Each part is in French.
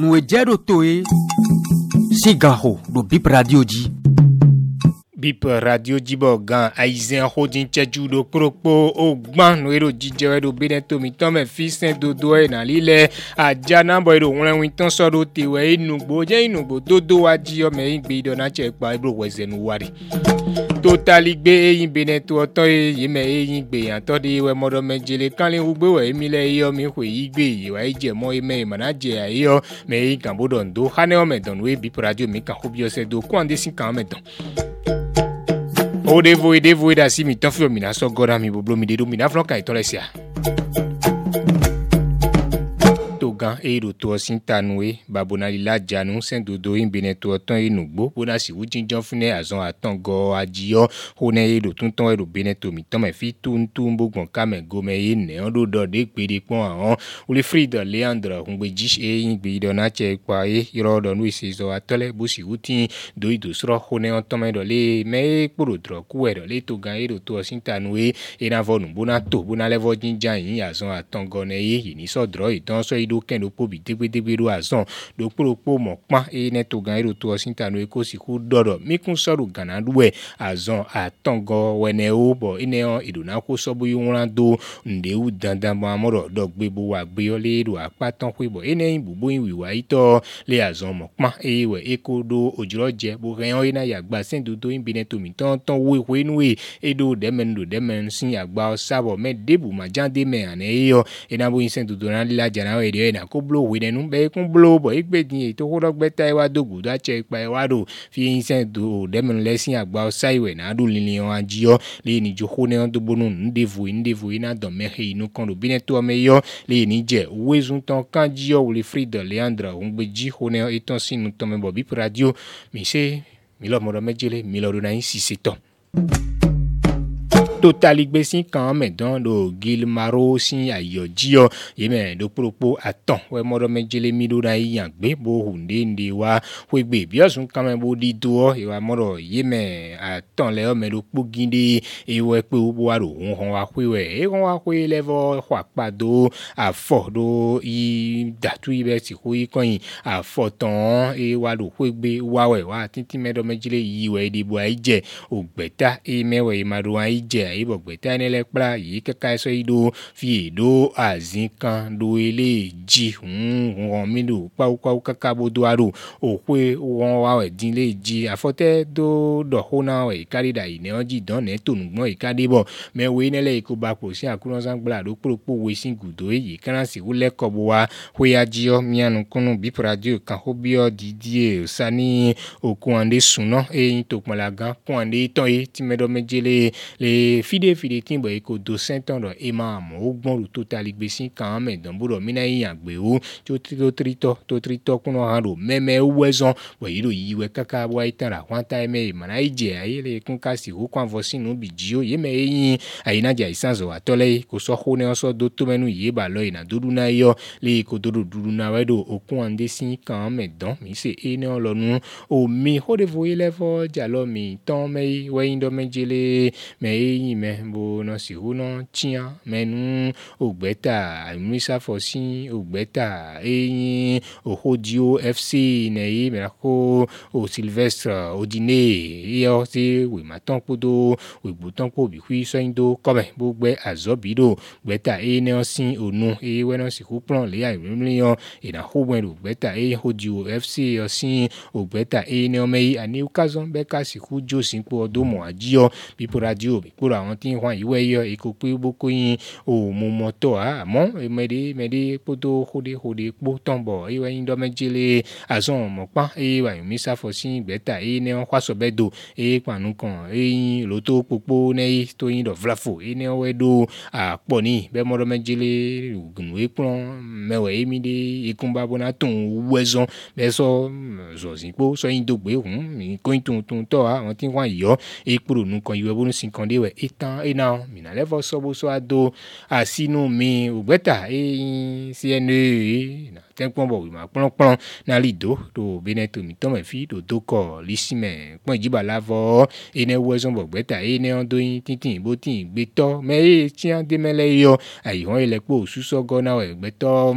Mouedjero Toe, Sigaho, do Bip Radio Ji. Bip Radio Jibogan, Aizen Rodin Tchadjou do Kropo, Ogban, Noero Djidjere do Benento Mitom, Fisen do Doe na Lile, Adjana Boyro, Ola Winton Soro Tewe, Inubo, Dodo Adjio, Me Ingbe Dona Chekpa, Ebro Wezen Wari. Totali be yin beneto oto yin me yin gbe yan to de we modo mejele kanle ugbe we mi le yo mi ko igbe yi wa je mo ime manaje ayo me yin kan bodo ndo hane o me don we bi radio mi kan hobio se do ko ande sin kan me don o devo da si mi ton fio mi na so goda mi boblo mi de do mi na flo kan itolesia Togan e do to sintanwe babonalila janu sendodo in beneto ton inugbo bona si wujinjon fune azon atango ajio hone e do tunton e do beneto mi ton fi tuntun bogbon kamen gome ene on do do de pede pon an o le frida leandra ngbeji e yin gbe do na che pa e iro do nu isizo atole bo si wutin do ido sro hone on ton do le me poro dro ku e do le Togan e do to sintanwe e na vonu bona to bona le vojinjan yin azon atango ne yi ni so dro iton so Ken do pobi degbe do azon do propo mon pan e neto ganiro to sintano e ko si ku dodo mi kun soru ganaduwe azon atango wene o bo ineon idona ko so boyu nrando nde u dandan mo amoro dogbe bo wa gbe o le do apatan pe bo ene yin bubu yin wiwa ito le azon mon pan e we e ko do ojuroje bo reyan ina yagba sin do yin bineto mi ton we nuwe e do demen sin yagba o sabo me debu ma jande me ane yo ina bo yin sin do na la janawe na ko blow we nenu be kun blow bo igbe din e to ko dogbe tai wa dogu da che pa e wa do fi insen do demen lesin agba o sai we na do lilin o anjio le ni joko ne on do bonu ndevu ina don me he inu kan do bineto meyo le ni je wezun ton kan jio o le frida leandra on be ji hone e ton sinu ton me bo bi radio mi se mi lo mo do mejele mi lo do na yin si se ton Totali besin kan me don do Gilmaro sin ayo jio yeme do propo aton we modo mejele mi do na yan gbe bo hunde ndi wa we gbe biosun kan me bo di do e wa moro yeme aton le o me do puginde e we pe o bo wa ro won wa pe we e won wa pe level wa pado afo do I datu ibe ti ko yi kan afo ton e wa do pe gbe wa we wa tinti me do mejele yi we di bo aije ogbeta e mewe e ma do aije Ibo betane le kpla yi kaka so ido fi do azin kan do ele ji won mi do pa kaka bodo aro ope won wa din le ji afote do hona we kari da ine onji don ne tonugbon ikadebo me we ne le ko ba ko si akuran san gbla do propo we singu do yi kan si wo le ko bo wa we ajio mianu kunu bi radio kan hobio didie sani okun ande suno eyin tokun lagan kun ande ton e ti medo mejele le Fide timbo eko do sentando emam ogbon totali besin kan me don bodo mina yan gbe o to trito kuno haro meme wezon bo yiro yiwe kaka bo itara kwanta me mana ije ayele kun kasi o kan vosinu bijio yeme yin ayina ja isanzo atole ko so hone oso do to menu ye ba lo ina duduna yo le ko duduna wedo okun ande sin kan me don mi se ene olonu o mi hodevo elevo jalomi ton me we indo menjele me Membo non si uno tia menu ogbeta imisa fosin ogbeta eyin ohodio fc nei merako o Sylvestre Odiné yo si we matan podo we butan ko bi hui so indo come bugbe azobido gbeta e ne osin onu e we non si ku plan le aimlion e na ho wenu gbeta e hodio fc osin ogbeta e ne omei ani ukazon be ka si ku josin po odomo ajio bi po radio bi Kura antin Juan Iweyo ikopi boko yin o momoto amon mede poto hode po tombo iwe ndo mejele azon mo pa iwa mi safosin beta e ne on kwaso bedo e panu kan eyin loto popo ne to yin do vlafo e ne wedo aponi be mo do mejele gunu epon mewe emi de ikunba bona ton wezon be so zozin po so yin dogbe mi ko ton to antin Juan yo ikuru nu kan iwe bonu sin kan we etan ina mi na levo sobo so ado asinu mi ogbeta e cne na tenpon bo ma plonplon na lido to beneto mi ton fi do doko lisime pon jiba lavo ene wezon bo ogbeta ene ondo yin tintin botin gbeto me e ti an demele yo ayi won ile po suso gona we gbeto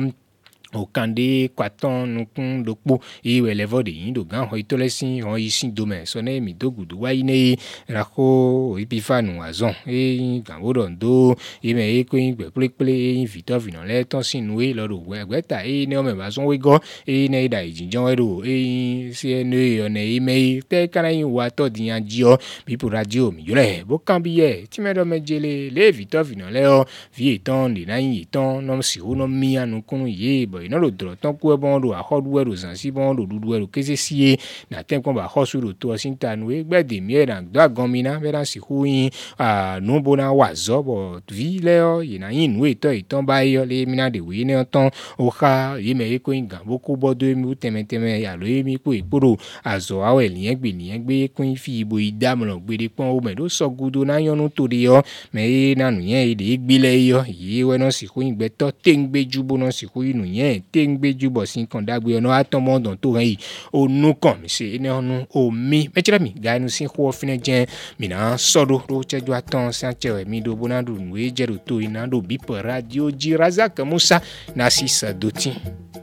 Okande, Quaton, Nukun, Dokbo, Iwe Levode, Indogan, Hoitolesin, Hoisin Domain, Sonne, Midogu, Waine, Rako, Epifano, Azon, E, Gambodon, Do, Ime, Equin, Play, Vitovin, Letonsin, Noé, Loro, Wagweta, E, Neome, Bazon, Wego, E, Neda, Jinjoero, E, Sienue, One, Ime, Tekanaï, Wato, Diangio, Pipuradio, Miole, Bocambier, Timedome, Jele, Le, Vitovin, Leo, Vieton, Dinaï, Eton, Nom, Siuno, Mia, Nukun, Ye, non le droton quoi bon do a hardware aux ansi bon do doudouer au kesesier na tem qu'on va hors sur le tour sintanwe gbede mier dans doa gomina vera si huin a non bona wazo bo vileo yina inwe to itomba yo le mina de wi ne ton oka yeme ko inga boku bodo mi temeteme ya lo mi ko iporo azo awe niyan gbe ko ifi ibo idam lo gbede pon o me do so gudo na yonu tode yo me na nu yen ide igbile yo yi we no si huin gbe to tengbe jubo no si huin nu yen tengbe jubo sin kan dagbe no atomo don to ran yi onu kan mi se ne onu omi me tira mi ga nu sin ko fina jen mi na sodo ro cheju atan san chewe mi do bona du nwe jero to ina do bi radio ji Razak Musa na sisa dotin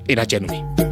e la jenu mi